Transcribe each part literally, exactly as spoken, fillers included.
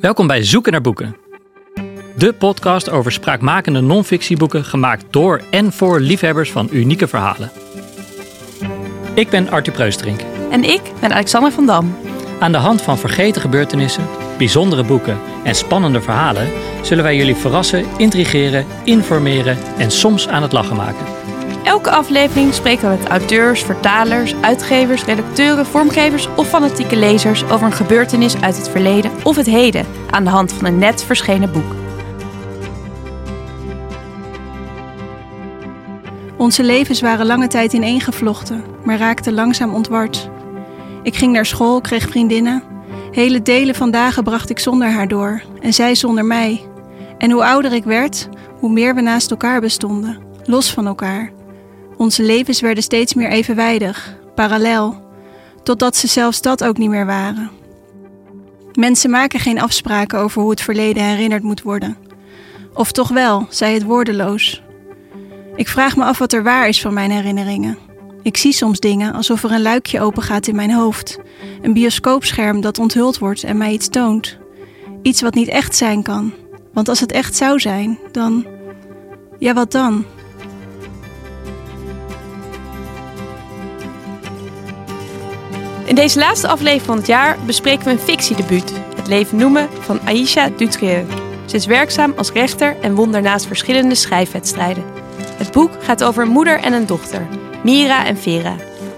Welkom bij Zoeken naar boeken. De podcast over spraakmakende non-fictieboeken gemaakt door en voor liefhebbers van unieke verhalen. Ik ben Arthur Preustrink. En ik ben Alexander van Dam. Aan de hand van vergeten gebeurtenissen, bijzondere boeken en spannende verhalen zullen wij jullie verrassen, intrigeren, informeren en soms aan het lachen maken. Elke aflevering spreken we met auteurs, vertalers, uitgevers, redacteuren, vormgevers of fanatieke lezers over een gebeurtenis uit het verleden of het heden aan de hand van een net verschenen boek. Onze levens waren lange tijd ineengevlochten, maar raakten langzaam ontward. Ik ging naar school, kreeg vriendinnen. Hele delen van dagen bracht ik zonder haar door en zij zonder mij. En hoe ouder ik werd, hoe meer we naast elkaar bestonden, los van elkaar. Onze levens werden steeds meer evenwijdig, parallel, totdat ze zelfs dat ook niet meer waren. Mensen maken geen afspraken over hoe het verleden herinnerd moet worden. Of toch wel, zei het woordeloos. Ik vraag me af wat er waar is van mijn herinneringen. Ik zie soms dingen alsof er een luikje opengaat in mijn hoofd. Een bioscoopscherm dat onthuld wordt en mij iets toont. Iets wat niet echt zijn kan. Want als het echt zou zijn, dan... ja, wat dan? In deze laatste aflevering van het jaar bespreken we een fictiedebuut. Het leven noemen van Aisha Dutrieux. Ze is werkzaam als rechter en won daarnaast verschillende schrijfwedstrijden. Het boek gaat over een moeder en een dochter, Mira en Vera.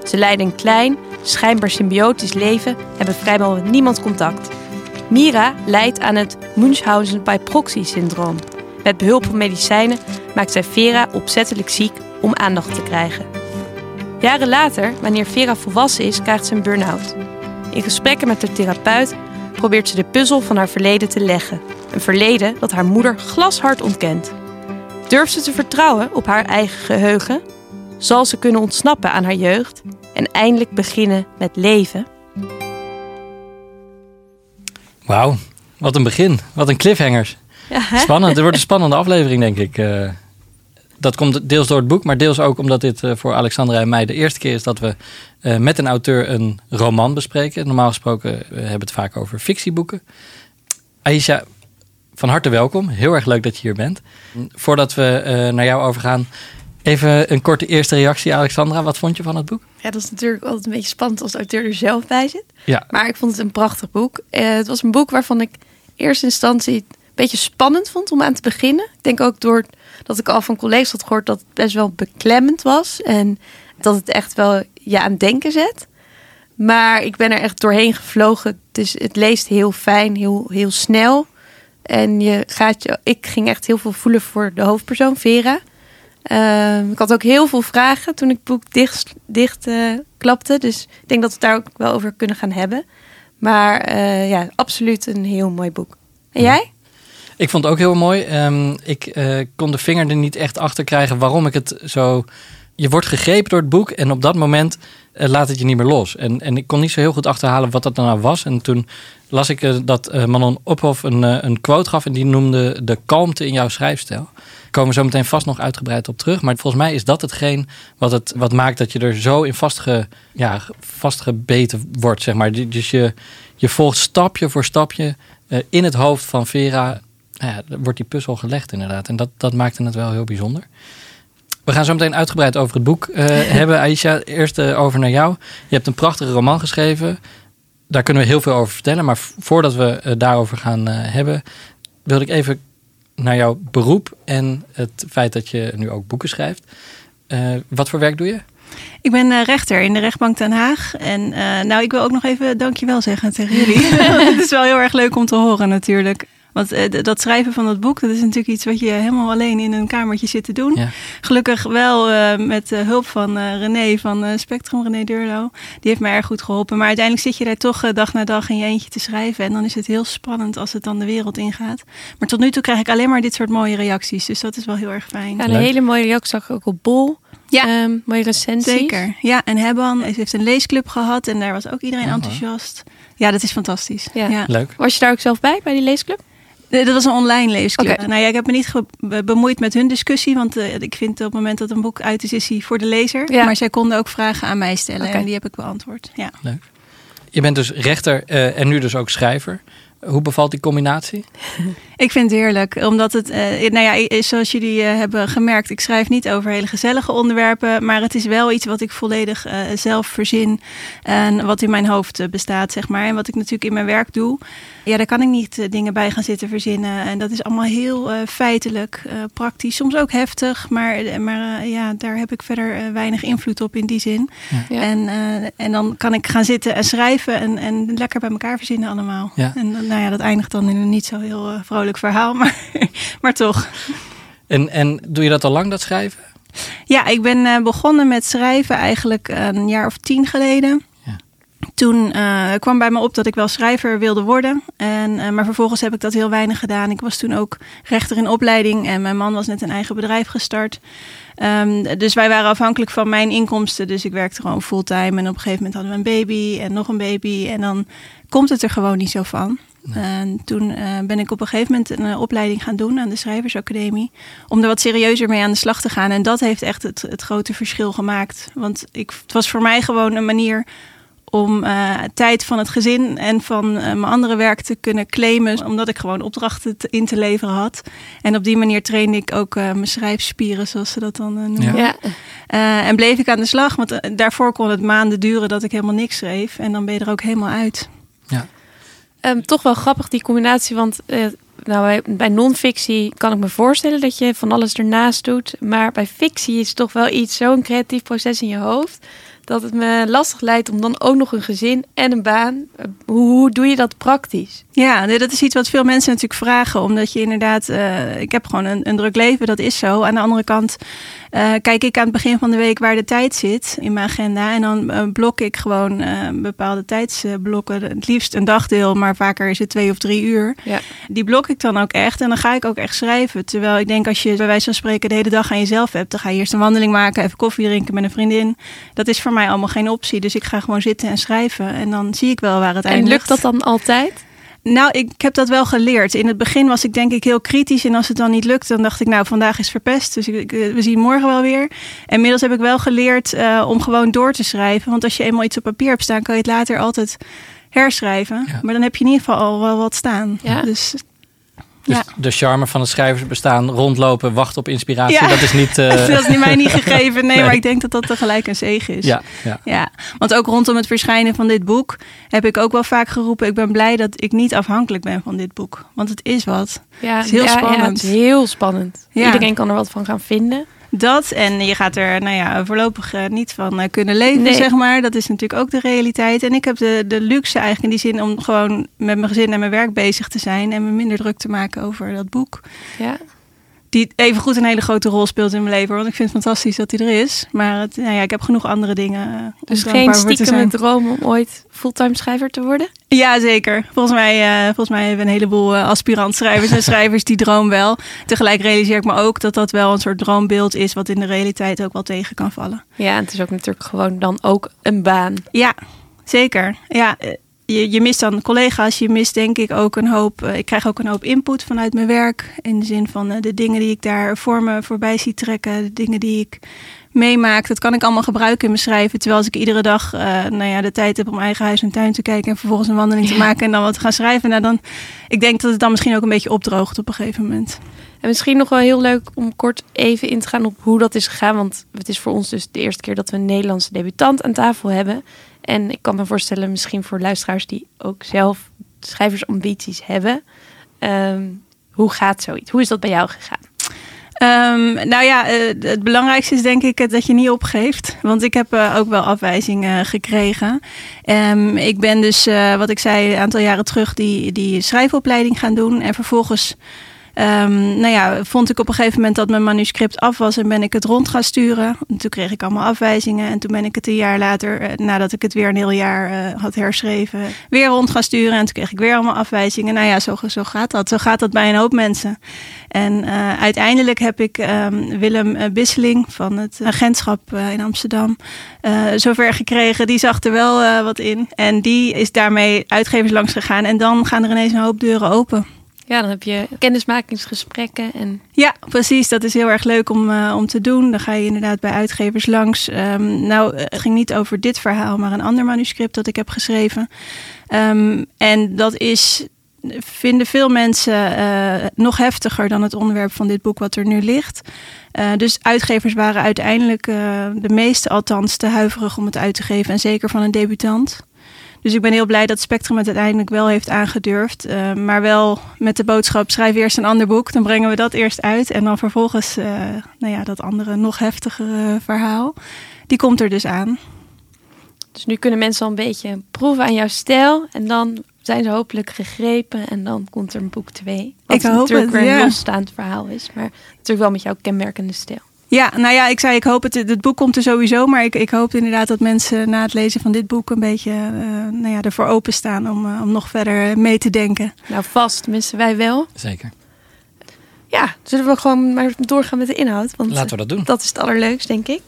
Ze leiden een klein, schijnbaar symbiotisch leven, hebben vrijwel met niemand contact. Mira lijdt aan het Münchhausen-by-proxysyndroom. Met behulp van medicijnen maakt zij Vera opzettelijk ziek om aandacht te krijgen. Jaren later, wanneer Vera volwassen is, krijgt ze een burn-out. In gesprekken met haar therapeut probeert ze de puzzel van haar verleden te leggen. Een verleden dat haar moeder glashard ontkent. Durft ze te vertrouwen op haar eigen geheugen? Zal ze kunnen ontsnappen aan haar jeugd en eindelijk beginnen met leven? Wauw, wat een begin. Wat een cliffhangers. Ja, spannend. Het wordt een spannende aflevering, denk ik. Uh, dat komt deels door het boek, maar deels ook omdat dit uh, voor Alexandra en mij de eerste keer is dat we uh, met een auteur een roman bespreken. Normaal gesproken uh, hebben we het vaak over fictieboeken. Aisha, van harte welkom. Heel erg leuk dat je hier bent. Voordat we uh, naar jou overgaan, even een korte eerste reactie, Alexandra. Wat vond je van het boek? Ja, dat is natuurlijk altijd een beetje spannend als de auteur er zelf bij zit. Ja. Maar ik vond het een prachtig boek. Uh, het was een boek waarvan ik in eerste instantie een beetje spannend vond om aan te beginnen. Ik denk ook doordat ik al van collega's had gehoord dat het best wel beklemmend was. En dat het echt wel je ja, aan het denken zet. Maar ik ben er echt doorheen gevlogen. Dus het leest heel fijn, heel, heel snel. En je gaat je, ik ging echt heel veel voelen voor de hoofdpersoon, Vera. Uh, ik had ook heel veel vragen toen ik het boek dicht, dicht uh, klapte. Dus ik denk dat we het daar ook wel over kunnen gaan hebben. Maar uh, ja, absoluut een heel mooi boek. En jij? Ja. Ik vond het ook heel mooi. Um, ik uh, kon de vinger er niet echt achter krijgen waarom ik het zo... Je wordt gegrepen door het boek en op dat moment uh, laat het je niet meer los. En, en ik kon niet zo heel goed achterhalen wat dat nou was. En toen las ik uh, dat uh, Manon Ophoff een, uh, een quote gaf en die noemde de kalmte in jouw schrijfstijl. Komen zo meteen vast nog uitgebreid op terug. Maar volgens mij is dat hetgeen wat, het, wat maakt dat je er zo in vastge, ja, vastgebeten wordt, zeg maar. Dus je, je volgt stapje voor stapje uh, in het hoofd van Vera. Uh, wordt die puzzel gelegd inderdaad. En dat, dat maakte het wel heel bijzonder. We gaan zo meteen uitgebreid over het boek uh, hebben. Aisha, eerst uh, over naar jou. Je hebt een prachtige roman geschreven. Daar kunnen we heel veel over vertellen. Maar voordat we uh, daarover gaan uh, hebben, wilde ik even naar jouw beroep en het feit dat je nu ook boeken schrijft. Uh, wat voor werk doe je? Ik ben uh, rechter in de Rechtbank Den Haag. En uh, nou, ik wil ook nog even dankjewel zeggen tegen jullie. Het is wel heel erg leuk om te horen natuurlijk. Want uh, dat schrijven van dat boek, dat is natuurlijk iets wat je helemaal alleen in een kamertje zit te doen. Ja. Gelukkig wel uh, met uh, hulp van uh, René van uh, Spectrum, René Duurlo. Die heeft mij erg goed geholpen. Maar uiteindelijk zit je daar toch uh, dag na dag in je eentje te schrijven. En dan is het heel spannend als het dan de wereld ingaat. Maar tot nu toe krijg ik alleen maar dit soort mooie reacties. Dus dat is wel heel erg fijn. Ja, een hele mooie reactie zag ik ook op Bol. Ja, um, mooie recensies. Zeker. Ja, en Hebban heeft een leesclub gehad en daar was ook iedereen ja, enthousiast. Ja, dat is fantastisch. Ja. Ja. Leuk. Was je daar ook zelf bij, bij die leesclub? Nee, dat was een online leesclub. Okay. Nou ja, ik heb me niet ge- be- bemoeid met hun discussie. Want uh, ik vind op het moment dat een boek uit is, is hij voor de lezer. Ja. Maar zij konden ook vragen aan mij stellen. Okay. En die heb ik beantwoord. Ja. Leuk. Je bent dus rechter uh, en nu dus ook schrijver. Hoe bevalt die combinatie? Ik vind het heerlijk. Omdat het, uh, nou ja, zoals jullie uh, hebben gemerkt, ik schrijf niet over hele gezellige onderwerpen. Maar het is wel iets wat ik volledig uh, zelf verzin. En wat in mijn hoofd uh, bestaat, zeg maar. En wat ik natuurlijk in mijn werk doe. Ja, daar kan ik niet uh, dingen bij gaan zitten verzinnen. En dat is allemaal heel uh, feitelijk, uh, praktisch. Soms ook heftig. Maar, maar uh, ja, daar heb ik verder uh, weinig invloed op in die zin. Ja. En, uh, en dan kan ik gaan zitten en schrijven. En, en lekker bij elkaar verzinnen allemaal. Ja. En, nou ja, dat eindigt dan in een niet zo heel uh, vrolijk verhaal, maar, maar toch. En, en doe je dat al lang, dat schrijven? Ja, ik ben uh, begonnen met schrijven eigenlijk een jaar of tien geleden. Ja. Toen uh, kwam bij me op dat ik wel schrijver wilde worden. En, uh, maar vervolgens heb ik dat heel weinig gedaan. Ik was toen ook rechter in opleiding en mijn man was net een eigen bedrijf gestart. Um, dus wij waren afhankelijk van mijn inkomsten. Dus ik werkte gewoon fulltime en op een gegeven moment hadden we een baby en nog een baby. En dan komt het er gewoon niet zo van. Nee. En toen uh, ben ik op een gegeven moment een uh, opleiding gaan doen aan de Schrijversacademie. Om er wat serieuzer mee aan de slag te gaan. En dat heeft echt het, het grote verschil gemaakt. Want ik, het was voor mij gewoon een manier om uh, tijd van het gezin en van uh, mijn andere werk te kunnen claimen. Omdat ik gewoon opdrachten te, in te leveren had. En op die manier trainde ik ook uh, mijn schrijfspieren, zoals ze dat dan uh, noemen. Ja. Uh, en bleef ik aan de slag. Want uh, daarvoor kon het maanden duren dat ik helemaal niks schreef. En dan ben je er ook helemaal uit. Ja. Um, toch wel grappig die combinatie, want uh, nou, bij, bij non-fictie kan ik me voorstellen dat je van alles ernaast doet. Maar bij fictie is toch wel iets, zo'n creatief proces in je hoofd, dat het me lastig lijkt om dan ook nog een gezin en een baan. Hoe, hoe doe je dat praktisch? Ja, dat is iets wat veel mensen natuurlijk vragen. Omdat je inderdaad, uh, ik heb gewoon een, een druk leven, dat is zo. Aan de andere kant uh, kijk ik aan het begin van de week waar de tijd zit in mijn agenda. En dan uh, blok ik gewoon uh, bepaalde tijdsblokken. Het liefst een dagdeel, maar vaker is het twee of drie uur. Ja. Die blok ik dan ook echt en dan ga ik ook echt schrijven. Terwijl ik denk, als je bij wijze van spreken de hele dag aan jezelf hebt, dan ga je eerst een wandeling maken, even koffie drinken met een vriendin. Dat is voor mij allemaal geen optie. Dus ik ga gewoon zitten en schrijven. En dan zie ik wel waar het eindigt. En lukt dat dan altijd? Nou, ik heb dat wel geleerd. In het begin was ik denk ik heel kritisch. En als het dan niet lukt, dan dacht ik, nou, vandaag is verpest. Dus ik, we zien morgen wel weer. Inmiddels heb ik wel geleerd uh, om gewoon door te schrijven. Want als je eenmaal iets op papier hebt staan, kan je het later altijd herschrijven. Ja. Maar dan heb je in ieder geval al wel wat staan. Ja. Dus... Dus ja. De charme van het schrijversbestaan, rondlopen, wachten op inspiratie, ja. dat is niet... Uh... dat is mij niet gegeven, nee, nee, maar ik denk dat dat tegelijk een zegen is. Ja, ja. Ja. Want ook rondom het verschijnen van dit boek heb ik ook wel vaak geroepen, ik ben blij dat ik niet afhankelijk ben van dit boek. Want het is wat. Ja, het is heel ja, spannend. Ja, het is heel spannend. Ja. Iedereen kan er wat van gaan vinden. Dat, en je gaat er nou ja, voorlopig uh, niet van uh, kunnen leven, nee. zeg maar. Dat is natuurlijk ook de realiteit. En ik heb de, de luxe eigenlijk in die zin om gewoon met mijn gezin en mijn werk bezig te zijn. En me minder druk te maken over dat boek. Ja. Die evengoed een hele grote rol speelt in mijn leven. Want ik vind het fantastisch dat die er is. Maar het, nou ja, ik heb genoeg andere dingen. Uh, dus geen stiekem droom om ooit fulltime schrijver te worden? Ja, zeker. Volgens mij, uh, volgens mij hebben een heleboel uh, aspirant-schrijvers en schrijvers die droom wel. Tegelijk realiseer ik me ook dat dat wel een soort droombeeld is wat in de realiteit ook wel tegen kan vallen. Ja, en het is ook natuurlijk gewoon dan ook een baan. Ja, zeker. Ja, Je, je mist dan collega's, je mist denk ik ook een hoop... Uh, ik krijg ook een hoop input vanuit mijn werk. In de zin van uh, de dingen die ik daar voor me voorbij zie trekken. De dingen die ik meemaak. Dat kan ik allemaal gebruiken in mijn schrijven. Terwijl als ik iedere dag uh, nou ja, de tijd heb om eigen huis en tuin te kijken. En vervolgens een wandeling te maken en dan wat te gaan schrijven. Nou dan, ik denk dat het dan misschien ook een beetje opdroogt op een gegeven moment. En misschien nog wel heel leuk om kort even in te gaan op hoe dat is gegaan. Want het is voor ons dus de eerste keer dat we een Nederlandse debutant aan tafel hebben. En ik kan me voorstellen, misschien voor luisteraars die ook zelf schrijversambities hebben. Um, hoe gaat zoiets? Hoe is dat bij jou gegaan? Um, nou ja, uh, het belangrijkste is denk ik uh, dat je niet opgeeft. Want ik heb uh, ook wel afwijzingen gekregen. Um, ik ben dus, uh, wat ik zei, een aantal jaren terug die, die schrijfopleiding gaan doen. En vervolgens... Um, nou ja, vond ik op een gegeven moment dat mijn manuscript af was en ben ik het rond gaan sturen. En toen kreeg ik allemaal afwijzingen en toen ben ik het een jaar later, nadat ik het weer een heel jaar uh, had herschreven, weer rond gaan sturen. En toen kreeg ik weer allemaal afwijzingen. Nou ja, zo, zo gaat dat. Zo gaat dat bij een hoop mensen. En uh, uiteindelijk heb ik um, Willem Bisseling van het agentschap uh, in Amsterdam uh, zover gekregen. Die zag er wel uh, wat in en die is daarmee uitgevers langs gegaan en dan gaan er ineens een hoop deuren open. Ja, dan heb je kennismakingsgesprekken. En... Ja, precies. Dat is heel erg leuk om, uh, om te doen. Dan ga je inderdaad bij uitgevers langs. Um, nou, het ging niet over dit verhaal, maar een ander manuscript dat ik heb geschreven. Um, en dat is... vinden veel mensen uh, nog heftiger dan het onderwerp van dit boek wat er nu ligt. Uh, dus uitgevers waren uiteindelijk, uh, de meeste althans, te huiverig om het uit te geven. En zeker van een debutant. Dus ik ben heel blij dat Spectrum het uiteindelijk wel heeft aangedurfd. Uh, maar wel met de boodschap, schrijf eerst een ander boek. Dan brengen we dat eerst uit. En dan vervolgens uh, nou ja, dat andere, nog heftigere verhaal. Die komt er dus aan. Dus nu kunnen mensen al een beetje proeven aan jouw stijl. En dan zijn ze hopelijk gegrepen. En dan komt er een boek twee. Wat ik hoop natuurlijk het, weer een ja. losstaand verhaal is. Maar natuurlijk wel met jouw kenmerkende stijl. Ja, nou ja, ik zei, ik hoop het, het boek komt er sowieso, maar ik, ik hoop inderdaad dat mensen na het lezen van dit boek een beetje uh, nou ja, ervoor openstaan om, uh, om nog verder mee te denken. Nou, vast missen wij wel. Zeker. Ja, zullen we gewoon maar doorgaan met de inhoud? Want laten we dat doen. Uh, dat is het allerleukst, denk ik.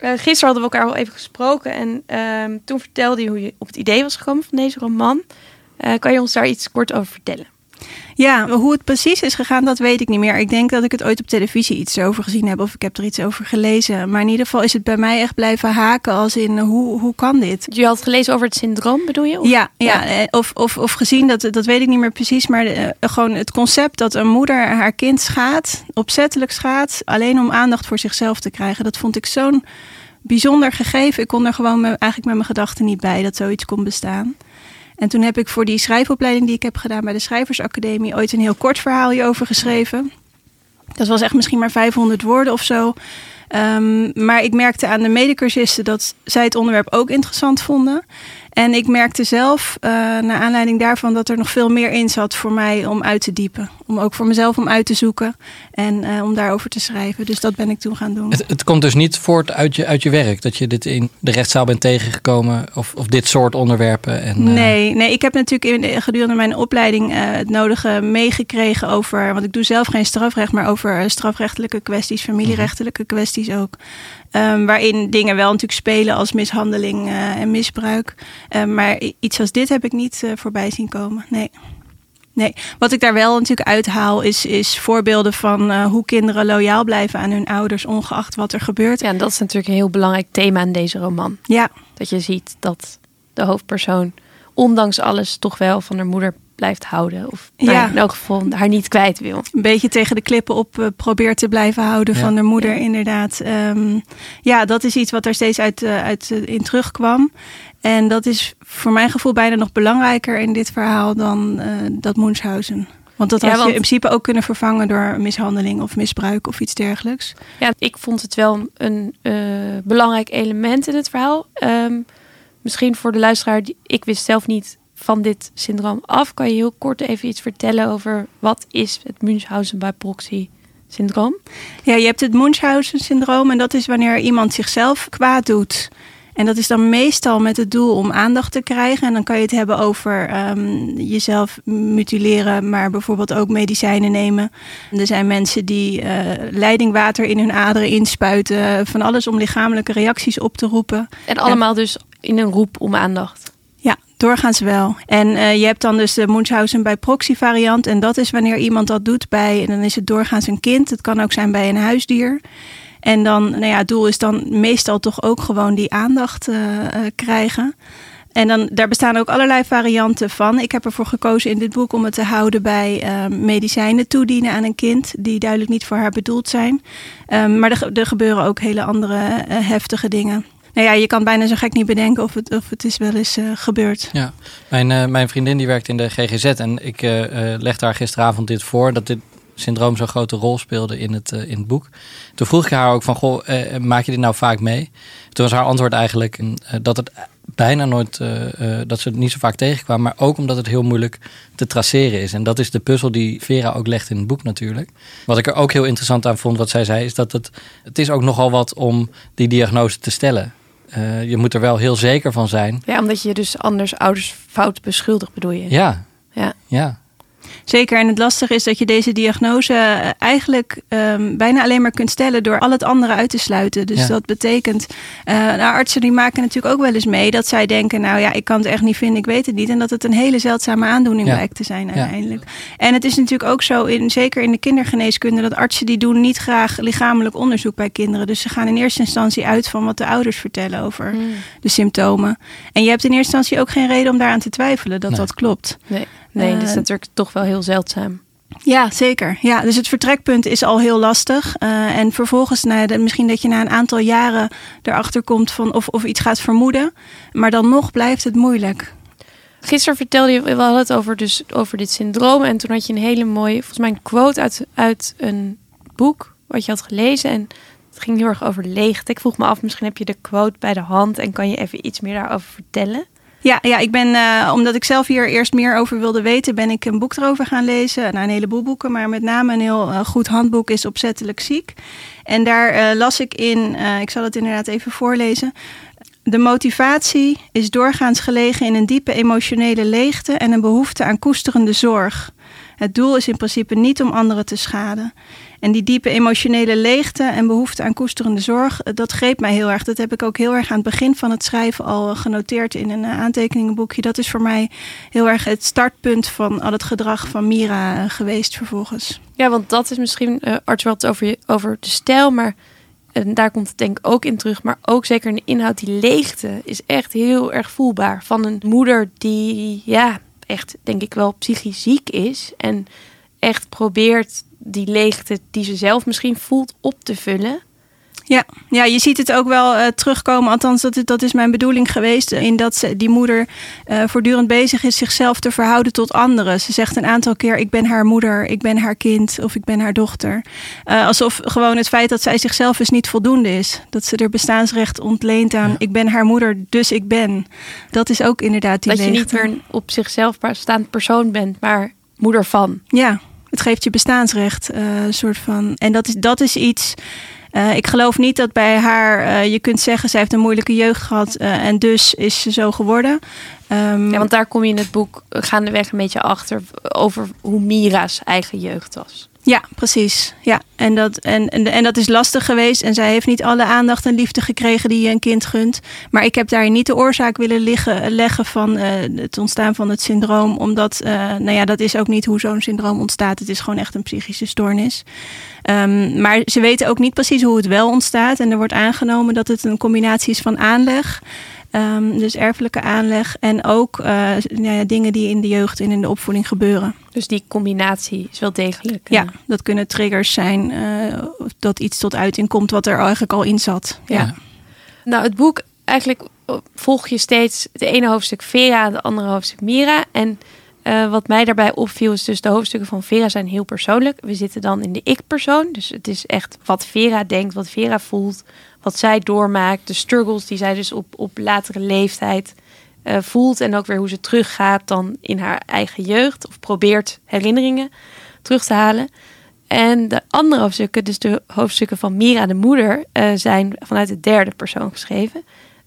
Uh, gisteren hadden we elkaar al even gesproken en uh, toen vertelde je hoe je op het idee was gekomen van deze roman. Uh, kan je ons daar iets kort over vertellen? Ja, hoe het precies is gegaan, dat weet ik niet meer. Ik denk dat ik het ooit op televisie iets over gezien heb of ik heb er iets over gelezen. Maar in ieder geval is het bij mij echt blijven haken als in, hoe, hoe kan dit? Je had gelezen over het syndroom, bedoel je? Of? Ja, ja, ja. Of, of, of gezien, dat, dat weet ik niet meer precies. Maar de, gewoon het concept dat een moeder haar kind schaadt, opzettelijk schaadt, alleen om aandacht voor zichzelf te krijgen. Dat vond ik zo'n bijzonder gegeven. Ik kon er gewoon me, eigenlijk met mijn gedachten niet bij dat zoiets kon bestaan. En toen heb ik voor die schrijfopleiding die ik heb gedaan bij de Schrijversacademie ooit een heel kort verhaal hierover geschreven. Dat was echt misschien maar vijfhonderd woorden of zo. Um, maar ik merkte aan de medecursisten dat zij het onderwerp ook interessant vonden. En ik merkte zelf, uh, naar aanleiding daarvan, dat er nog veel meer in zat voor mij om uit te diepen. Om ook voor mezelf om uit te zoeken en uh, om daarover te schrijven. Dus dat ben ik toen gaan doen. Het, het komt dus niet voort uit je, uit je werk? Dat je dit in de rechtszaal bent tegengekomen of, of dit soort onderwerpen? En, uh... nee, nee, ik heb natuurlijk in, gedurende mijn opleiding uh, het nodige meegekregen over... Want ik doe zelf geen strafrecht, maar over strafrechtelijke kwesties, familierechtelijke kwesties ook. Um, waarin dingen wel natuurlijk spelen als mishandeling uh, en misbruik. Uh, maar iets als dit heb ik niet uh, voorbij zien komen. Nee. Nee. Wat ik daar wel natuurlijk uithaal is, is voorbeelden van uh, hoe kinderen loyaal blijven aan hun ouders, ongeacht wat er gebeurt. Ja, en dat is natuurlijk een heel belangrijk thema in deze roman. Ja. Dat je ziet dat de hoofdpersoon ondanks alles toch wel van haar moeder blijft houden. Of ja. in elk geval haar niet kwijt wil. Een beetje tegen de klippen op uh, probeert te blijven houden ja. van haar moeder ja. inderdaad. Um, ja, dat is iets wat er steeds uit, uh, uit uh, in terugkwam. En dat is voor mijn gevoel bijna nog belangrijker in dit verhaal dan uh, dat Münchhausen. Want dat had ja, want... je in principe ook kunnen vervangen door mishandeling of misbruik of iets dergelijks. Ja, ik vond het wel een uh, belangrijk element in het verhaal. Um, misschien voor de luisteraar, die, ik wist zelf niet van dit syndroom af. Kan je heel kort even iets vertellen over wat is het Münchhausen-by-proxysyndroom? Ja, je hebt het Münchhausen-syndroom en dat is wanneer iemand zichzelf kwaad doet. En dat is dan meestal met het doel om aandacht te krijgen. En dan kan je het hebben over um, jezelf mutileren, maar bijvoorbeeld ook medicijnen nemen. Er zijn mensen die uh, leidingwater in hun aderen inspuiten. Van alles om lichamelijke reacties op te roepen. En allemaal ja. dus in een roep om aandacht. Ja, doorgaans wel. En uh, je hebt dan dus de Münchhausen bij proxy variant. En dat is wanneer iemand dat doet bij, en dan is het doorgaans een kind. Het kan ook zijn bij een huisdier. En dan, nou ja, het doel is dan meestal toch ook gewoon die aandacht uh, krijgen. En dan, daar bestaan ook allerlei varianten van. Ik heb ervoor gekozen in dit boek om het te houden bij uh, medicijnen toedienen aan een kind. Die duidelijk niet voor haar bedoeld zijn. Um, maar er, er gebeuren ook hele andere uh, heftige dingen. Nou ja, je kan bijna zo gek niet bedenken of het, of het is wel eens uh, gebeurd. Ja, mijn, uh, mijn vriendin die werkt in de G G Z en ik uh, uh, legde haar gisteravond dit voor, dat dit syndroom zo'n grote rol speelde in het, uh, in het boek. Toen vroeg ik haar ook van, goh, uh, maak je dit nou vaak mee? Toen was haar antwoord eigenlijk uh, dat het bijna nooit, uh, uh, dat ze het niet zo vaak tegenkwamen, maar ook omdat het heel moeilijk te traceren is. En dat is de puzzel die Vera ook legt in het boek natuurlijk. Wat ik er ook heel interessant aan vond, wat zij zei, is dat het, het is ook nogal wat om die diagnose te stellen. Uh, je moet er wel heel zeker van zijn. Ja, omdat je dus anders ouders fout beschuldigt, bedoel je? Ja. Ja. ja. Zeker. En het lastige is dat je deze diagnose eigenlijk um, bijna alleen maar kunt stellen door al het andere uit te sluiten. Dus ja. dat betekent, uh, nou, artsen die maken natuurlijk ook wel eens mee dat zij denken, nou ja, ik kan het echt niet vinden, ik weet het niet. En dat het een hele zeldzame aandoening ja. blijkt te zijn uiteindelijk. Ja. En het is natuurlijk ook zo, in, zeker in de kindergeneeskunde, dat artsen die doen niet graag lichamelijk onderzoek bij kinderen. Dus ze gaan in eerste instantie uit van wat de ouders vertellen over mm. de symptomen. En je hebt in eerste instantie ook geen reden om daaraan te twijfelen dat nee. dat klopt. Nee. nee, uh, dat is natuurlijk toch wel heel zeldzaam. Ja, zeker. Ja, dus het vertrekpunt is al heel lastig. Uh, en vervolgens, nou ja, de, misschien dat je na een aantal jaren erachter komt van of, of iets gaat vermoeden. Maar dan nog blijft het moeilijk. Gisteren vertelde je, we hadden het over, dus, over dit syndroom. En toen had je een hele mooie, volgens mij een quote uit, uit een boek wat je had gelezen. En het ging heel erg over leegte. Ik vroeg me af, misschien heb je de quote bij de hand en kan je even iets meer daarover vertellen? Ja, ja, ik ben, uh, omdat ik zelf hier eerst meer over wilde weten, ben ik een boek erover gaan lezen. Nou, een heleboel boeken, maar met name een heel uh, goed handboek is Opzettelijk Ziek. En daar uh, las ik in, uh, ik zal het inderdaad even voorlezen. De motivatie is doorgaans gelegen in een diepe emotionele leegte en een behoefte aan koesterende zorg. Het doel is in principe niet om anderen te schaden. En die diepe emotionele leegte en behoefte aan koesterende zorg, dat greep mij heel erg. Dat heb ik ook heel erg aan het begin van het schrijven al genoteerd in een aantekeningenboekje. Dat is voor mij heel erg het startpunt van al het gedrag van Mira geweest vervolgens. Ja, want dat is misschien, uh, Arthur had het over, over de stijl, maar uh, daar komt het denk ik ook in terug. Maar ook zeker in de inhoud, die leegte is echt heel erg voelbaar. Van een moeder die, ja, echt denk ik wel psychisch ziek is en echt probeert die leegte die ze zelf misschien voelt op te vullen. Ja, ja, je ziet het ook wel uh, terugkomen. Althans, dat, dat is mijn bedoeling geweest. In dat ze, die moeder uh, voortdurend bezig is zichzelf te verhouden tot anderen. Ze zegt een aantal keer, ik ben haar moeder, ik ben haar kind of ik ben haar dochter. Uh, alsof gewoon het feit dat zij zichzelf dus niet voldoende is. Dat ze er bestaansrecht ontleent aan, ja. Ik ben haar moeder, dus ik ben. Dat is ook inderdaad die leegte. Dat je niet meer een op zichzelf staand persoon bent, maar moeder van. Ja, het geeft je bestaansrecht, uh, soort van. En dat is, dat is iets. Uh, ik geloof niet dat bij haar uh, je kunt zeggen, zij heeft een moeilijke jeugd gehad uh, en dus is ze zo geworden. Um, ja, want daar kom je in het boek gaandeweg een beetje achter over hoe Mira's eigen jeugd was. Ja, precies. Ja, en dat, en, en, en dat is lastig geweest. En zij heeft niet alle aandacht en liefde gekregen die je een kind gunt. Maar ik heb daar niet de oorzaak willen liggen, leggen van uh, het ontstaan van het syndroom. Omdat, uh, nou ja, dat is ook niet hoe zo'n syndroom ontstaat. Het is gewoon echt een psychische stoornis. Um, maar ze weten ook niet precies hoe het wel ontstaat. En er wordt aangenomen dat het een combinatie is van aanleg. Um, dus erfelijke aanleg en ook uh, nou ja, dingen die in de jeugd en in de opvoeding gebeuren. Dus die combinatie is wel degelijk. Ja, dat kunnen triggers zijn uh, dat iets tot uiting komt wat er eigenlijk al in zat. Ja. Ja. Nou, het boek, eigenlijk volg je steeds de ene hoofdstuk Vera en de andere hoofdstuk Mira. En uh, wat mij daarbij opviel is dus de hoofdstukken van Vera zijn heel persoonlijk. We zitten dan in de ik-persoon. Dus het is echt wat Vera denkt, wat Vera voelt, wat zij doormaakt, de struggles die zij dus op, op latere leeftijd uh, voelt. En ook weer hoe ze teruggaat dan in haar eigen jeugd. Of probeert herinneringen terug te halen. En de andere hoofdstukken, dus de hoofdstukken van Mira de moeder, uh, zijn vanuit de derde persoon geschreven.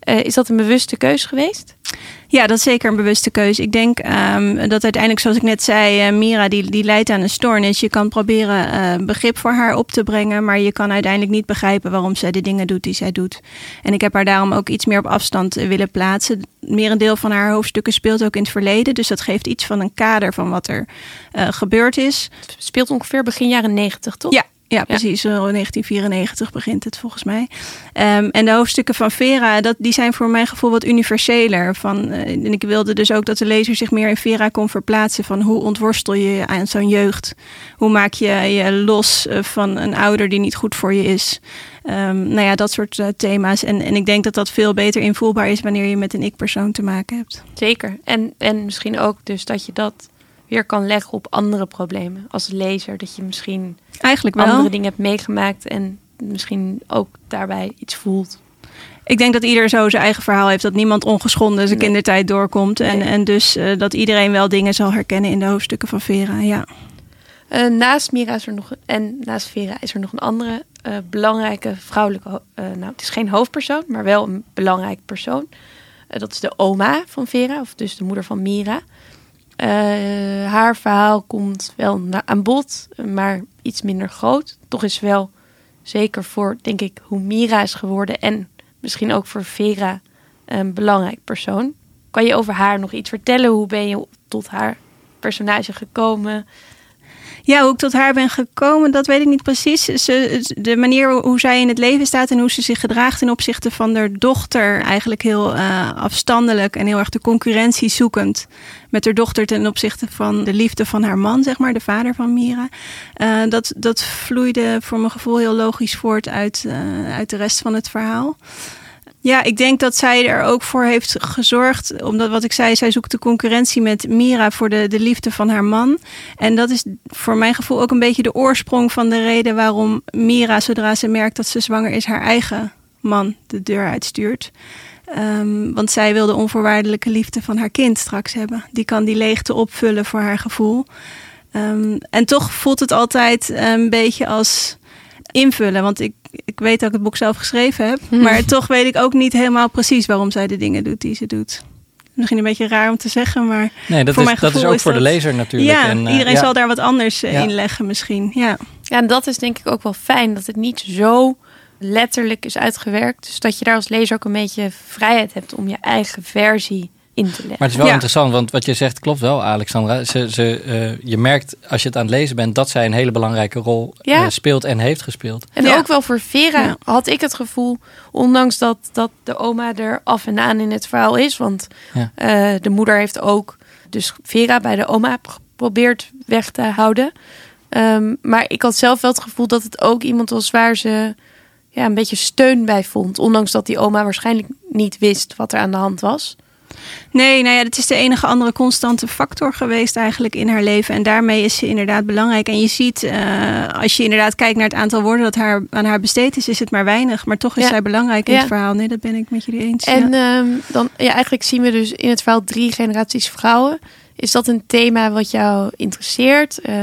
Uh, is dat een bewuste keus geweest? Ja, dat is zeker een bewuste keus. Ik denk um, dat uiteindelijk, zoals ik net zei, uh, Mira die, die lijdt aan een stoornis. Je kan proberen uh, begrip voor haar op te brengen, maar je kan uiteindelijk niet begrijpen waarom zij de dingen doet die zij doet. En ik heb haar daarom ook iets meer op afstand willen plaatsen. Merendeel van haar hoofdstukken speelt ook in het verleden, dus dat geeft iets van een kader van wat er uh, gebeurd is. Het speelt ongeveer begin jaren negentig, toch? Ja. Ja, precies. Ja. negentien vierennegentig begint het volgens mij. Um, en de hoofdstukken van Vera, dat, die zijn voor mijn gevoel wat universeler. Van, uh, en ik wilde dus ook dat de lezer zich meer in Vera kon verplaatsen. Van hoe ontworstel je aan zo'n jeugd? Hoe maak je je los van een ouder die niet goed voor je is? Um, nou ja, dat soort uh, thema's. En, en ik denk dat dat veel beter invoelbaar is wanneer je met een ik-persoon te maken hebt. Zeker. En, en misschien ook dus dat je dat weer kan leggen op andere problemen als lezer. Dat je misschien eigenlijk wel andere dingen hebt meegemaakt en misschien ook daarbij iets voelt. Ik denk dat ieder zo zijn eigen verhaal heeft. Dat niemand ongeschonden zijn nee. kindertijd doorkomt. En, nee. en dus uh, dat iedereen wel dingen zal herkennen in de hoofdstukken van Vera. Ja. Uh, naast Mira is er nog, en naast Vera is er nog een andere uh, belangrijke vrouwelijke... Uh, nou, het is geen hoofdpersoon, maar wel een belangrijk persoon. Uh, dat is de oma van Vera, of dus de moeder van Mira. Uh, haar verhaal komt wel na- aan bod, maar iets minder groot. Toch is wel zeker voor, denk ik, hoe Mira is geworden en misschien ook voor Vera een belangrijk persoon. Kan je over haar nog iets vertellen? Hoe ben je tot haar personage gekomen? Ja, hoe ik tot haar ben gekomen, dat weet ik niet precies. Ze, de manier hoe zij in het leven staat en hoe ze zich gedraagt ten opzichte van haar dochter. Eigenlijk heel uh, afstandelijk en heel erg de concurrentie zoekend. Met haar dochter ten opzichte van de liefde van haar man, zeg maar, de vader van Mira. Uh, dat, dat vloeide voor mijn gevoel heel logisch voort uit, uh, uit de rest van het verhaal. Ja, ik denk dat zij er ook voor heeft gezorgd. Omdat wat ik zei, zij zoekt de concurrentie met Mira voor de, de liefde van haar man. En dat is voor mijn gevoel ook een beetje de oorsprong van de reden waarom Mira, zodra ze merkt dat ze zwanger is, haar eigen man de deur uitstuurt. Um, want zij wil de onvoorwaardelijke liefde van haar kind straks hebben. Die kan die leegte opvullen voor haar gevoel. Um, en toch voelt het altijd een beetje als invullen. Want ik, ik weet dat ik het boek zelf geschreven heb. Maar toch weet ik ook niet helemaal precies waarom zij de dingen doet die ze doet. Misschien een beetje raar om te zeggen, maar nee, dat voor is, mijn gevoel dat is ook is voor dat, de lezer natuurlijk. Ja, en, uh, iedereen ja. zal daar wat anders ja. in leggen misschien. Ja. ja, en dat is denk ik ook wel fijn. Dat het niet zo letterlijk is uitgewerkt. Dus dat je daar als lezer ook een beetje vrijheid hebt om je eigen versie in te leggen. Maar het is wel ja. interessant, want wat je zegt klopt wel, Alexandra. Ze, ze, uh, je merkt als je het aan het lezen bent dat zij een hele belangrijke rol ja. uh, speelt en heeft gespeeld. En ja. ook wel voor Vera ja. had ik het gevoel, ondanks dat, dat de oma er af en aan in het verhaal is. Want ja. uh, de moeder heeft ook dus Vera bij de oma geprobeerd weg te houden. Um, maar ik had zelf wel het gevoel dat het ook iemand was waar ze ja, een beetje steun bij vond. Ondanks dat die oma waarschijnlijk niet wist wat er aan de hand was. Nee, nou ja, dat is de enige andere constante factor geweest eigenlijk in haar leven. En daarmee is ze inderdaad belangrijk. En je ziet, uh, als je inderdaad kijkt naar het aantal woorden dat haar, aan haar besteed is, is het maar weinig. Maar toch is ja. zij belangrijk in ja. het verhaal. Nee, dat ben ik met jullie eens. En ja. um, dan, ja, eigenlijk zien we dus in het verhaal drie generaties vrouwen. Is dat een thema wat jou interesseert? Uh...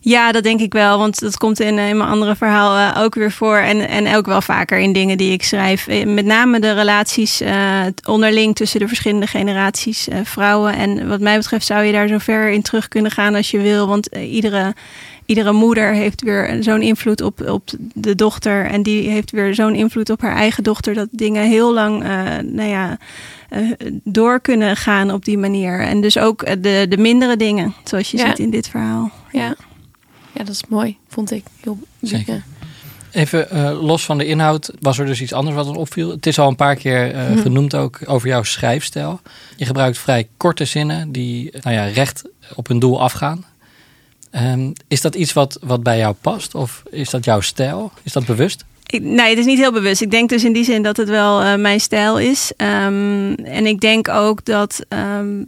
Ja, dat denk ik wel. Want dat komt in, in mijn andere verhaal uh, ook weer voor. En, en ook wel vaker in dingen die ik schrijf. Met name de relaties uh, onderling tussen de verschillende generaties uh, vrouwen. En wat mij betreft zou je daar zo ver in terug kunnen gaan als je wil. Want uh, iedere, iedere moeder heeft weer zo'n invloed op, op de dochter. En die heeft weer zo'n invloed op haar eigen dochter. Dat dingen heel lang uh, nou ja, uh, door kunnen gaan op die manier. En dus ook de, de mindere dingen, zoals je ja. ziet in dit verhaal. Ja. Ja, dat is mooi, vond ik. Heel zeker. Even uh, los van de inhoud, was er dus iets anders wat ons opviel. Het is al een paar keer uh, hm. genoemd ook over jouw schrijfstijl. Je gebruikt vrij korte zinnen die nou ja, recht op hun doel afgaan. Um, is dat iets wat, wat bij jou past? Of is dat jouw stijl? Is dat bewust? Ik, nee, het is niet heel bewust. Ik denk dus in die zin dat het wel uh, mijn stijl is. Um, en ik denk ook dat... Um,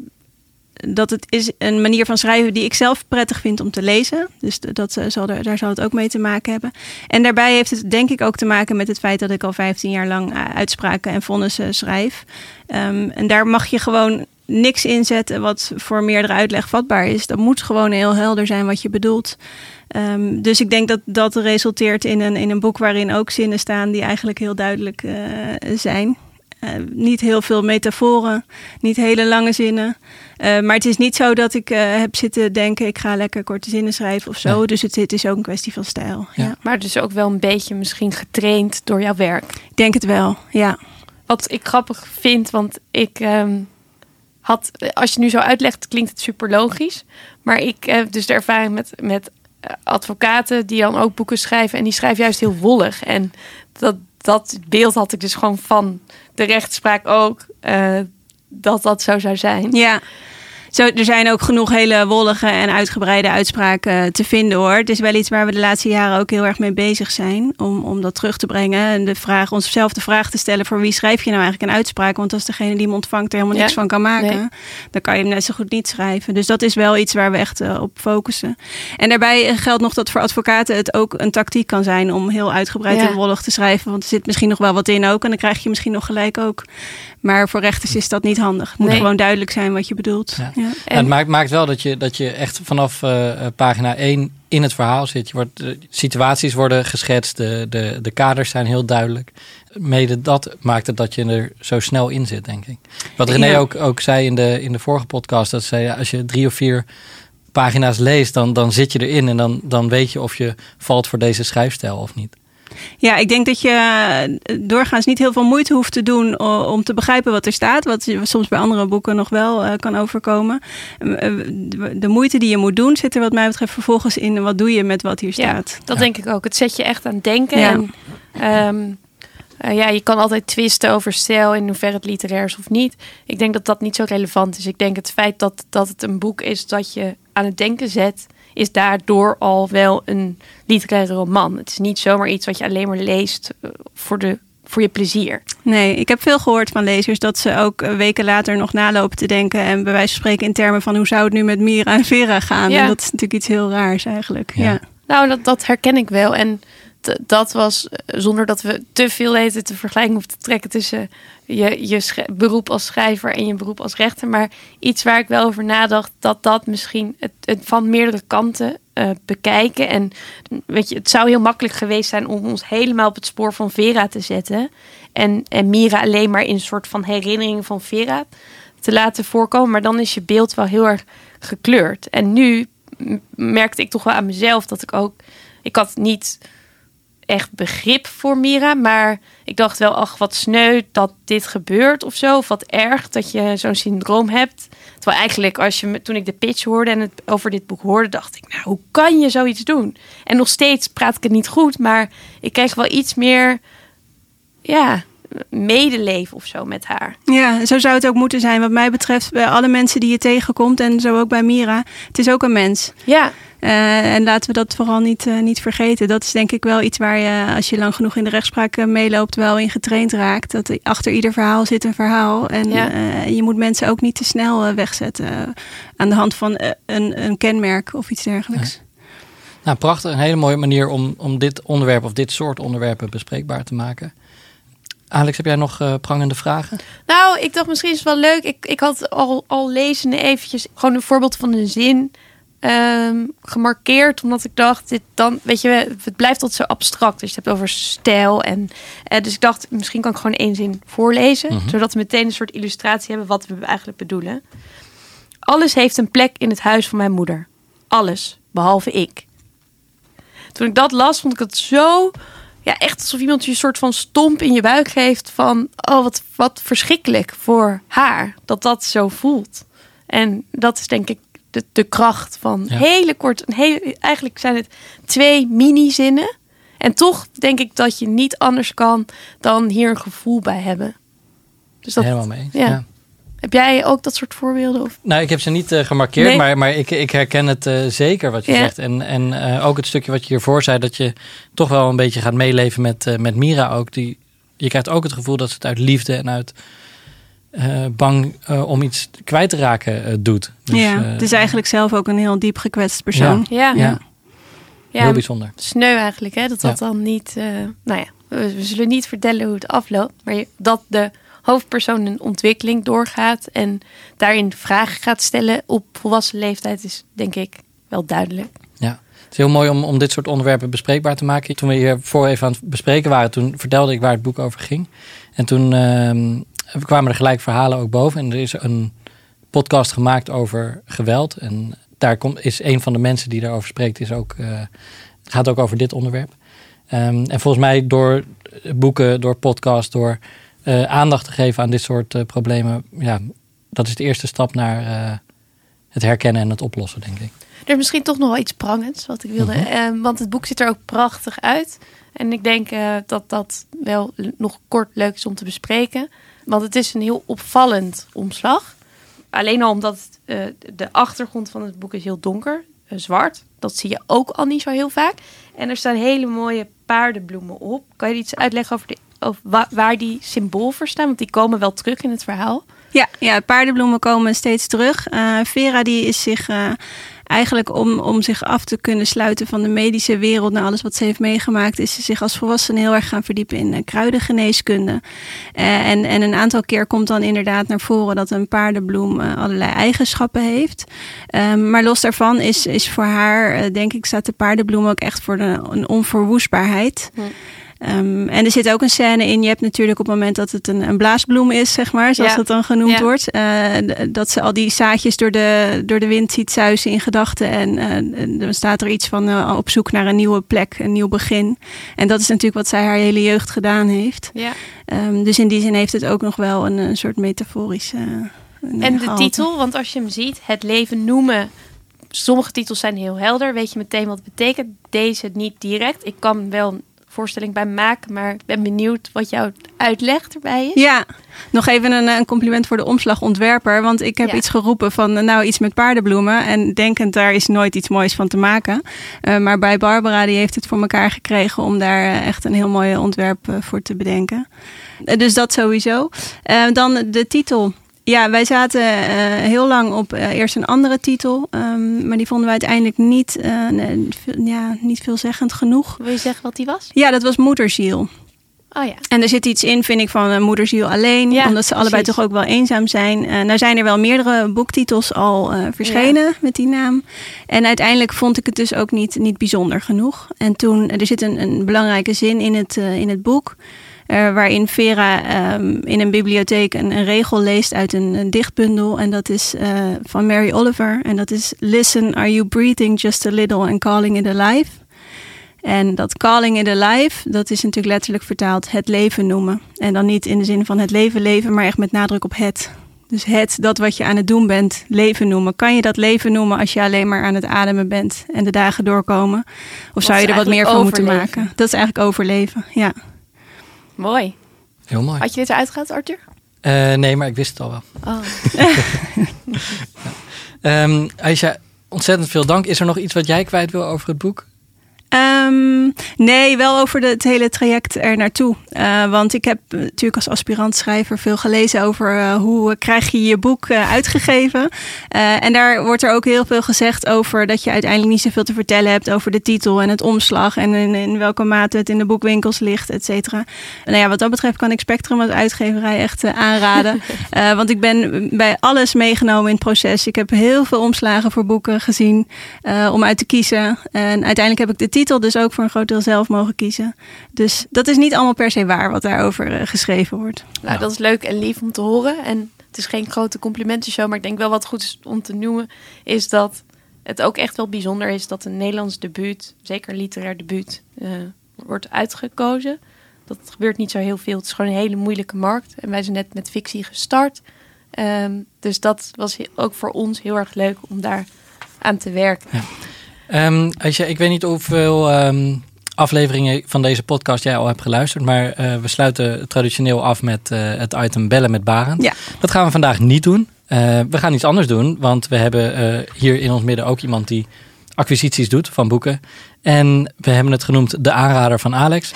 Dat het is een manier van schrijven die ik zelf prettig vind om te lezen. Dus dat zal er, daar zal het ook mee te maken hebben. En daarbij heeft het denk ik ook te maken met het feit dat ik al vijftien jaar lang uitspraken en vonnissen schrijf. Um, en daar mag je gewoon niks in zetten wat voor meerdere uitleg vatbaar is. Dat moet gewoon heel helder zijn wat je bedoelt. Um, dus ik denk dat dat resulteert in een, in een boek waarin ook zinnen staan die eigenlijk heel duidelijk uh, zijn. Uh, niet heel veel metaforen, niet hele lange zinnen. Uh, maar het is niet zo dat ik uh, heb zitten denken, ik ga lekker korte zinnen schrijven of zo. Nee. Dus het, het is ook een kwestie van stijl. Ja. Ja. Maar dus ook wel een beetje misschien getraind door jouw werk. Ik denk het wel, ja. Wat ik grappig vind, want ik um, had, als je nu zo uitlegt, klinkt het super logisch. Maar ik heb dus de ervaring met, met advocaten die dan ook boeken schrijven. En die schrijven juist heel wollig. En dat, dat beeld had ik dus gewoon van de rechtspraak ook, uh, dat dat zo zou zijn. Ja, zo, er zijn ook genoeg hele wollige en uitgebreide uitspraken te vinden hoor. Het is wel iets waar we de laatste jaren ook heel erg mee bezig zijn. Om, om dat terug te brengen en de vraag, onszelf de vraag te stellen, voor wie schrijf je nou eigenlijk een uitspraak? Want als degene die hem ontvangt er helemaal niks ja, van kan maken, nee. dan kan je hem net zo goed niet schrijven. Dus dat is wel iets waar we echt uh, op focussen. En daarbij geldt nog dat voor advocaten het ook een tactiek kan zijn om heel uitgebreid ja. en wollig te schrijven. Want er zit misschien nog wel wat in ook en dan krijg je misschien nog gelijk ook. Maar voor rechters is dat niet handig. Het moet nee. gewoon duidelijk zijn wat je bedoelt. Ja. Ja. En het maakt, maakt wel dat je, dat je echt vanaf uh, pagina één in het verhaal zit. Je wordt, de situaties worden geschetst, de, de, de kaders zijn heel duidelijk. Mede dat maakt het dat je er zo snel in zit, denk ik. Wat René ja. ook, ook zei in de, in de vorige podcast, dat zei, als je drie of vier pagina's leest, dan, dan zit je erin en dan, dan weet je of je valt voor deze schrijfstijl of niet. Ja, ik denk dat je doorgaans niet heel veel moeite hoeft te doen om te begrijpen wat er staat. Wat soms bij andere boeken nog wel kan overkomen. De moeite die je moet doen zit er wat mij betreft vervolgens in. Wat doe je met wat hier staat? Ja, dat ja. denk ik ook. Het zet je echt aan het denken. Ja. En, um, uh, ja, je kan altijd twisten over stijl in hoeverre het literair is of niet. Ik denk dat dat niet zo relevant is. Ik denk het feit dat, dat het een boek is dat je aan het denken zet, is daardoor al wel een literaire roman. Het is niet zomaar iets wat je alleen maar leest voor, de, voor je plezier. Nee, ik heb veel gehoord van lezers dat ze ook weken later nog nalopen te denken en bij wijze van spreken in termen van hoe zou het nu met Mira en Vera gaan. Ja. En dat is natuurlijk iets heel raars eigenlijk. Ja. Ja. Nou, dat, dat herken ik wel. En t, dat was, zonder dat we te veel weten te vergelijking hoeven te trekken tussen je, je sch- beroep als schrijver en je beroep als rechter. Maar iets waar ik wel over nadacht, dat dat misschien het, het van meerdere kanten uh, bekijken. En weet je, het zou heel makkelijk geweest zijn om ons helemaal op het spoor van Vera te zetten. En, en Mira alleen maar in een soort van herinneringen van Vera te laten voorkomen. Maar dan is je beeld wel heel erg gekleurd. En nu merkte ik toch wel aan mezelf dat ik ook, ik had niet echt begrip voor Mira, maar ik dacht wel, ach, wat sneu dat dit gebeurt of zo, of wat erg dat je zo'n syndroom hebt. Terwijl eigenlijk, als je me, toen ik de pitch hoorde en het over dit boek hoorde, dacht ik, nou, hoe kan je zoiets doen? En nog steeds praat ik het niet goed, maar ik kreeg wel iets meer, ja, medeleven of zo met haar. Ja, zo zou het ook moeten zijn wat mij betreft bij alle mensen die je tegenkomt en zo ook bij Mira. Het is ook een mens. Ja. Uh, en laten we dat vooral niet, uh, niet vergeten. Dat is denk ik wel iets waar je, als je lang genoeg in de rechtspraak uh, meeloopt, wel in getraind raakt. Dat achter ieder verhaal zit een verhaal. En ja. uh, je moet mensen ook niet te snel uh, wegzetten uh, aan de hand van uh, een, een kenmerk of iets dergelijks. Ja. Nou, prachtig. Een hele mooie manier om, om dit onderwerp of dit soort onderwerpen bespreekbaar te maken. Alex, heb jij nog uh, prangende vragen? Nou, ik dacht misschien is het wel leuk. Ik, ik had al, al lezende eventjes gewoon een voorbeeld van een zin um, gemarkeerd. Omdat ik dacht, dit dan, weet je, het blijft altijd zo abstract. Dus je hebt over stijl. En, uh, dus ik dacht, misschien kan ik gewoon één zin voorlezen. Mm-hmm. Zodat we meteen een soort illustratie hebben wat we eigenlijk bedoelen. Alles heeft een plek in het huis van mijn moeder. Alles, behalve ik. Toen ik dat las, vond ik het zo, ja, echt alsof iemand je een soort van stomp in je buik geeft van, oh, wat, wat verschrikkelijk voor haar. Dat dat zo voelt. En dat is denk ik de, de kracht van ja. hele kort. Hele, eigenlijk zijn het twee mini-zinnen. En toch denk ik dat je niet anders kan dan hier een gevoel bij hebben. Dus dat, helemaal mee. Ja. Ja. Heb jij ook dat soort voorbeelden? Of? Nou, ik heb ze niet uh, gemarkeerd, nee. maar, maar ik, ik herken het uh, zeker wat je ja. zegt. En, en uh, ook het stukje wat je hiervoor zei, dat je toch wel een beetje gaat meeleven met, uh, met Mira ook. Die, je krijgt ook het gevoel dat ze het uit liefde en uit uh, bang uh, om iets kwijt te raken uh, doet. Dus, ja, uh, het is eigenlijk zelf ook een heel diep gekwetst persoon. Ja, ja. ja. ja. ja heel bijzonder. Sneu eigenlijk, hè? Dat dat ja. dan niet. Uh, nou ja, we, we zullen niet vertellen hoe het afloopt, maar je, dat de hoofdpersoon een ontwikkeling doorgaat en daarin vragen gaat stellen op volwassen leeftijd is denk ik wel duidelijk. Ja, het is heel mooi om, om dit soort onderwerpen bespreekbaar te maken. Toen we hiervoor even aan het bespreken waren, toen vertelde ik waar het boek over ging. En toen uh, kwamen er gelijk verhalen ook boven. En er is een podcast gemaakt over geweld. En daar komt, is een van de mensen die daarover spreekt, is ook, uh, gaat ook over dit onderwerp. Um, en volgens mij door boeken, door podcasts, door Uh, aandacht te geven aan dit soort uh, problemen, ja, dat is de eerste stap naar uh, het herkennen en het oplossen, denk ik. Er is misschien toch nog wel iets prangends wat ik wilde, mm-hmm. uh, want het boek ziet er ook prachtig uit. En ik denk uh, dat dat wel nog kort leuk is om te bespreken, want het is een heel opvallend omslag. Alleen al omdat uh, de achtergrond van het boek is heel donker, uh, zwart. Dat zie je ook al niet zo heel vaak. En er staan hele mooie paardenbloemen op. Kan je iets uitleggen over de Of waar die symbool voor staan? Want die komen wel terug in het verhaal. Ja, ja, paardenbloemen komen steeds terug. Uh, Vera die is zich uh, eigenlijk om, om zich af te kunnen sluiten van de medische wereld, naar alles wat ze heeft meegemaakt, is ze zich als volwassene heel erg gaan verdiepen in uh, kruidengeneeskunde. Uh, en, en een aantal keer komt dan inderdaad naar voren dat een paardenbloem uh, allerlei eigenschappen heeft. Uh, maar los daarvan is, is voor haar, uh, denk ik, staat de paardenbloem ook echt voor de, een onverwoestbaarheid. Hm. Um, en er zit ook een scène in. Je hebt natuurlijk op het moment dat het een, een blaasbloem is, zeg maar, zoals dat ja. dan genoemd ja. wordt. Uh, dat ze al die zaadjes door de, door de wind ziet zuizen in gedachten. En uh, dan staat er iets van uh, op zoek naar een nieuwe plek, een nieuw begin. En dat is natuurlijk wat zij haar hele jeugd gedaan heeft. Ja. Um, dus in die zin heeft het ook nog wel een, een soort metaforische... Uh, en de gehalte. Titel, want als je hem ziet, Het leven noemen... Sommige titels zijn heel helder. Weet je meteen wat het betekent? Deze niet direct. Ik kan wel een voorstelling bij maken, maar ik ben benieuwd wat jouw uitleg erbij is. Ja, nog even een, een compliment voor de omslagontwerper. Want ik heb ja. iets geroepen van nou iets met paardenbloemen. En denkend daar is nooit iets moois van te maken. Uh, maar bij Barbara, die heeft het voor elkaar gekregen om daar echt een heel mooi ontwerp uh, voor te bedenken. Uh, dus dat sowieso. Uh, dan de titel. Ja, wij zaten uh, heel lang op uh, eerst een andere titel. Um, maar die vonden we uiteindelijk niet, uh, nee, veel, ja, niet veelzeggend genoeg. Wil je zeggen wat die was? Ja, dat was Moederziel. Oh ja. En er zit iets in, vind ik, van uh, Moederziel alleen. Ja, omdat ze allebei precies. toch ook wel eenzaam zijn. Uh, nou zijn er wel meerdere boektitels al uh, verschenen ja. met die naam. En uiteindelijk vond ik het dus ook niet, niet bijzonder genoeg. En toen, er zit een, een belangrijke zin in het, uh, in het boek... Uh, waarin Vera um, in een bibliotheek een, een regel leest uit een, een dichtbundel. En dat is uh, van Mary Oliver. En dat is... Listen, are you breathing just a little and calling it alive? En dat calling it alive, dat is natuurlijk letterlijk vertaald... het leven noemen. En dan niet in de zin van het leven leven, maar echt met nadruk op het. Dus het, dat wat je aan het doen bent, leven noemen. Kan je dat leven noemen als je alleen maar aan het ademen bent... en de dagen doorkomen? Of dat zou je er wat meer van overleven. Moeten maken? Dat is eigenlijk overleven, ja. Mooi. Heel mooi. Had je dit eruit gehad, Arthur? Uh, nee, maar ik wist het al wel. Oh. ja. um, Aisha, ontzettend veel dank. Is er nog iets wat jij kwijt wil over het boek? Um, nee, wel over de, het hele traject er naartoe. Uh, want ik heb natuurlijk als aspirant schrijver veel gelezen over uh, hoe krijg je je boek uh, uitgegeven. Uh, en daar wordt er ook heel veel gezegd over dat je uiteindelijk niet zoveel te vertellen hebt over de titel en het omslag. En in, in welke mate het in de boekwinkels ligt, et cetera. Nou ja, wat dat betreft kan ik Spectrum als uitgeverij echt uh, aanraden. uh, want ik ben bij alles meegenomen in het proces. Ik heb heel veel omslagen voor boeken gezien uh, om uit te kiezen. En uiteindelijk heb ik de titel dus ook voor een groot deel zelf mogen kiezen. Dus dat is niet allemaal per se waar wat daarover uh, geschreven wordt. Nou, ja. dat is leuk en lief om te horen. En het is geen grote complimentenshow, maar ik denk wel wat goed is om te noemen, is dat het ook echt wel bijzonder is dat een Nederlands debuut, zeker een literair debuut, uh, wordt uitgekozen. Dat gebeurt niet zo heel veel. Het is gewoon een hele moeilijke markt. En wij zijn net met fictie gestart. Um, dus dat was ook voor ons heel erg leuk om daar aan te werken. Ja. Um, Aisha, ik weet niet hoeveel um, afleveringen van deze podcast jij al hebt geluisterd. Maar uh, we sluiten traditioneel af met uh, het item Bellen met Barend. Ja. Dat gaan we vandaag niet doen. Uh, we gaan iets anders doen. Want we hebben uh, hier in ons midden ook iemand die acquisities doet van boeken. En we hebben het genoemd de aanrader van Alex.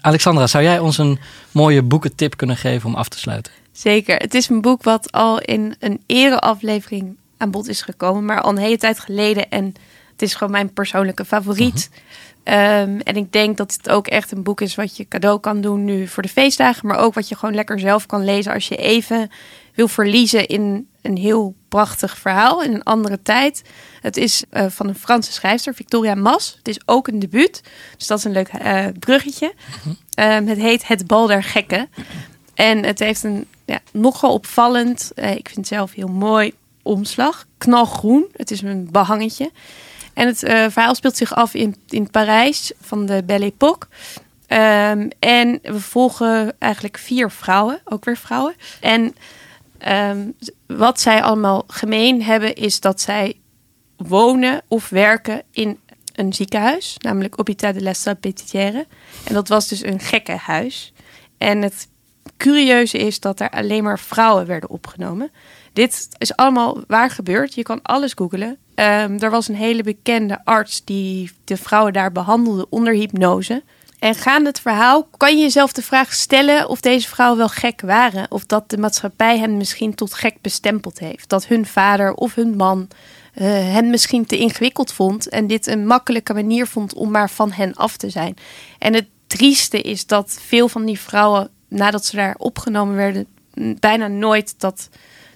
Alexandra, zou jij ons een mooie boekentip kunnen geven om af te sluiten? Zeker. Het is een boek wat al in een ereaflevering aan bod is gekomen. Maar al een hele tijd geleden en... Het is gewoon mijn persoonlijke favoriet. Uh-huh. Um, en ik denk dat het ook echt een boek is wat je cadeau kan doen nu voor de feestdagen. Maar ook wat je gewoon lekker zelf kan lezen als je even wil verliezen in een heel prachtig verhaal. In een andere tijd. Het is uh, van een Franse schrijfster, Victoria Mas. Het is ook een debuut. Dus dat is een leuk uh, bruggetje. Uh-huh. Um, het heet Het Bal der Gekken. Uh-huh. En het heeft een ja, nogal opvallend, uh, ik vind het zelf heel mooi, omslag. Knalgroen. Het is een behangetje. En het uh, verhaal speelt zich af in, in Parijs van de Belle Époque. Um, en we volgen eigenlijk vier vrouwen, ook weer vrouwen. En um, wat zij allemaal gemeen hebben is dat zij wonen of werken in een ziekenhuis. Namelijk Hôpital de la Salpêtrière. En dat was dus een gekkenhuis. En het curieuze is dat er alleen maar vrouwen werden opgenomen. Dit is allemaal waar gebeurd. Je kan alles googlen. Um, er was een hele bekende arts die de vrouwen daar behandelde onder hypnose. En gaande het verhaal kan je jezelf de vraag stellen of deze vrouwen wel gek waren. Of dat de maatschappij hen misschien tot gek bestempeld heeft. Dat hun vader of hun man uh, hen misschien te ingewikkeld vond. En dit een makkelijke manier vond om maar van hen af te zijn. En het trieste is dat veel van die vrouwen, nadat ze daar opgenomen werden, bijna nooit dat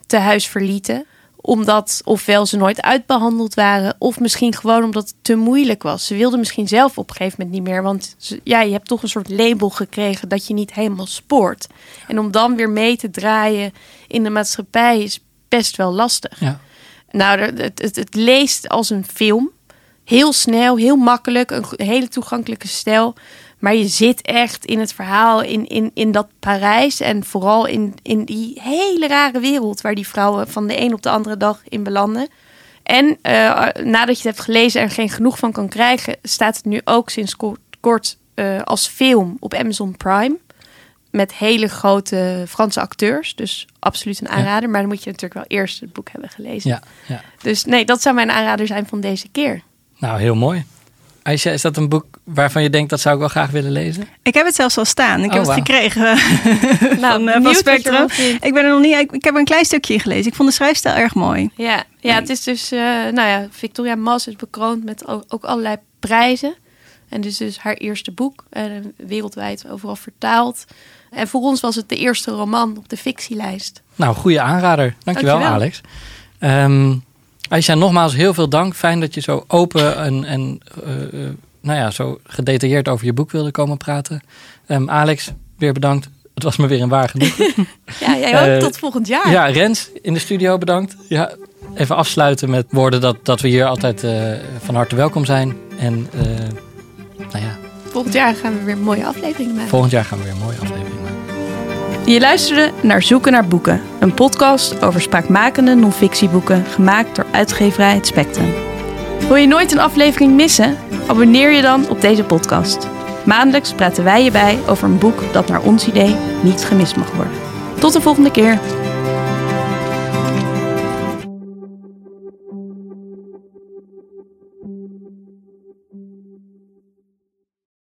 tehuis verlieten. omdat ofwel ze nooit uitbehandeld waren, of misschien gewoon omdat het te moeilijk was. Ze wilden misschien zelf op een gegeven moment niet meer, want ze, ja, je hebt toch een soort label gekregen dat je niet helemaal spoort. En om dan weer mee te draaien in de maatschappij is best wel lastig. Ja. Nou, het, het, het leest als een film. Heel snel, heel makkelijk, een hele toegankelijke stijl. Maar je zit echt in het verhaal, in, in, in dat Parijs. En vooral in, in die hele rare wereld waar die vrouwen van de een op de andere dag in belanden. En uh, nadat je het hebt gelezen en er geen genoeg van kan krijgen, staat het nu ook sinds kort, kort uh, als film op Amazon Prime. Met hele grote Franse acteurs. Dus absoluut een aanrader. Ja. Maar dan moet je natuurlijk wel eerst het boek hebben gelezen. Ja, ja. Dus nee, dat zou mijn aanrader zijn van deze keer. Nou, heel mooi. Aisha, is dat een boek waarvan je denkt, dat zou ik wel graag willen lezen? Ik heb het zelfs al staan. Ik oh, heb wow. het gekregen nou, van, van Spectrum. Ik ben er nog niet. Ik, ik heb een klein stukje gelezen. Ik vond de schrijfstijl erg mooi. Ja, ja het is dus. Uh, nou ja, Victoria Mas is bekroond met ook, ook allerlei prijzen. En dus dus haar eerste boek. Uh, wereldwijd overal vertaald. En voor ons was het de eerste roman op de fictielijst. Nou, goede aanrader. Dankjewel, Dankjewel. Alex. Um, Aisha, nogmaals heel veel dank. Fijn dat je zo open en, en uh, uh, nou ja, zo gedetailleerd over je boek wilde komen praten. Um, Alex, weer bedankt. Het was me weer een waar genoegen. Ja, jij ook. Uh, tot volgend jaar. Ja, Rens in de studio bedankt. Ja, even afsluiten met woorden dat, dat we hier altijd uh, van harte welkom zijn. En uh, nou ja. Volgend jaar gaan we weer een mooie aflevering maken. Volgend jaar gaan we weer een mooie aflevering maken. Je luisterde naar Zoeken naar boeken. Een podcast over spraakmakende non-fictieboeken gemaakt door uitgeverij Het Spectrum. Wil je nooit een aflevering missen? Abonneer je dan op deze podcast. Maandelijks praten wij je bij over een boek dat naar ons idee niet gemist mag worden. Tot de volgende keer.